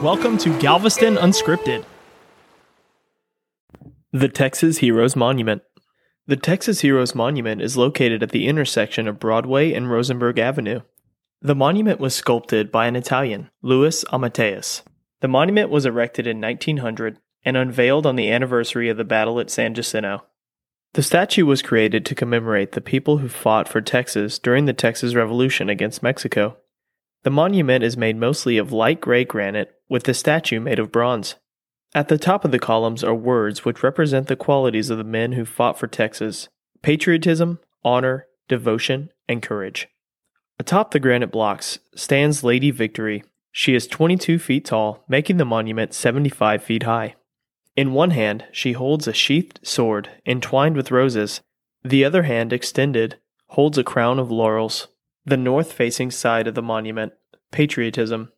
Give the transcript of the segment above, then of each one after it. Welcome to Galveston Unscripted. The Texas Heroes Monument. The Texas Heroes Monument is located at the intersection of Broadway and Rosenberg Avenue. The monument was sculpted by an Italian, Louis Amateus. The monument was erected in 1900 and unveiled on the anniversary of the battle at San Jacinto. The statue was created to commemorate the people who fought for Texas during the Texas Revolution against Mexico. The monument is made mostly of light gray granite, with the statue made of bronze. At the top of the columns are words which represent the qualities of the men who fought for Texas: patriotism, honor, devotion, and courage. Atop the granite blocks stands Lady Victory. She is 22 feet tall, making the monument 75 feet high. In one hand, she holds a sheathed sword entwined with roses. The other hand, extended, holds a crown of laurels. The north-facing side of the monument, patriotism.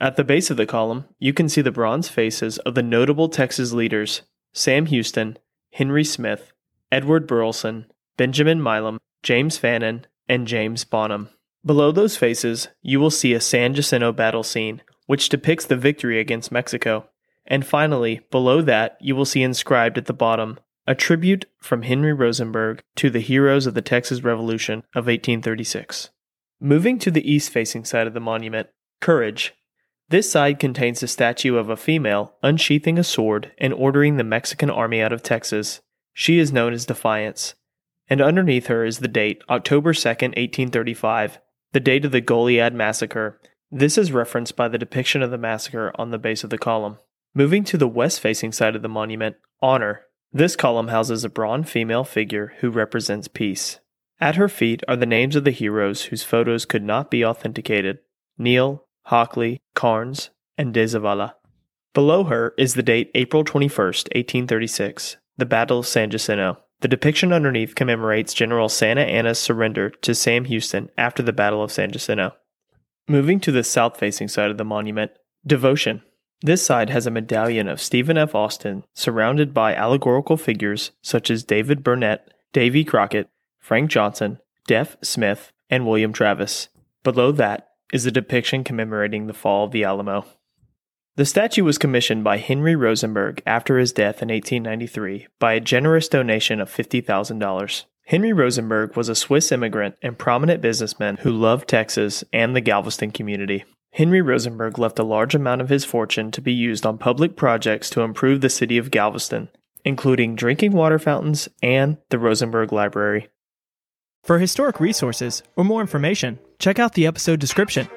At the base of the column, you can see the bronze faces of the notable Texas leaders: Sam Houston, Henry Smith, Edward Burleson, Benjamin Milam, James Fannin, and James Bonham. Below those faces, you will see a San Jacinto battle scene, which depicts the victory against Mexico. And finally, below that, you will see inscribed at the bottom, a tribute from Henry Rosenberg to the heroes of the Texas Revolution of 1836. Moving to the east-facing side of the monument, Courage. This side contains a statue of a female unsheathing a sword and ordering the Mexican army out of Texas. She is known as Defiance, and underneath her is the date, October 2, 1835, the date of the Goliad Massacre. This is referenced by the depiction of the massacre on the base of the column. Moving to the west-facing side of the monument, Honor. This column houses a bronze female figure who represents peace. At her feet are the names of the heroes whose photos could not be authenticated: Neil, Hockley, Carnes, and de Zavala. Below her is the date April 21, 1836, the Battle of San Jacinto. The depiction underneath commemorates General Santa Anna's surrender to Sam Houston after the Battle of San Jacinto. Moving to the south-facing side of the monument, Devotion. This side has a medallion of Stephen F. Austin surrounded by allegorical figures such as David Burnett, Davy Crockett, Frank Johnson, Deaf Smith, and William Travis. Below that is a depiction commemorating the fall of the Alamo. The statue was commissioned by Henry Rosenberg after his death in 1893 by a generous donation of $50,000. Henry Rosenberg was a Swiss immigrant and prominent businessman who loved Texas and the Galveston community. Henry Rosenberg left a large amount of his fortune to be used on public projects to improve the city of Galveston, including drinking water fountains and the Rosenberg Library. For historic resources or more information, check out the episode description.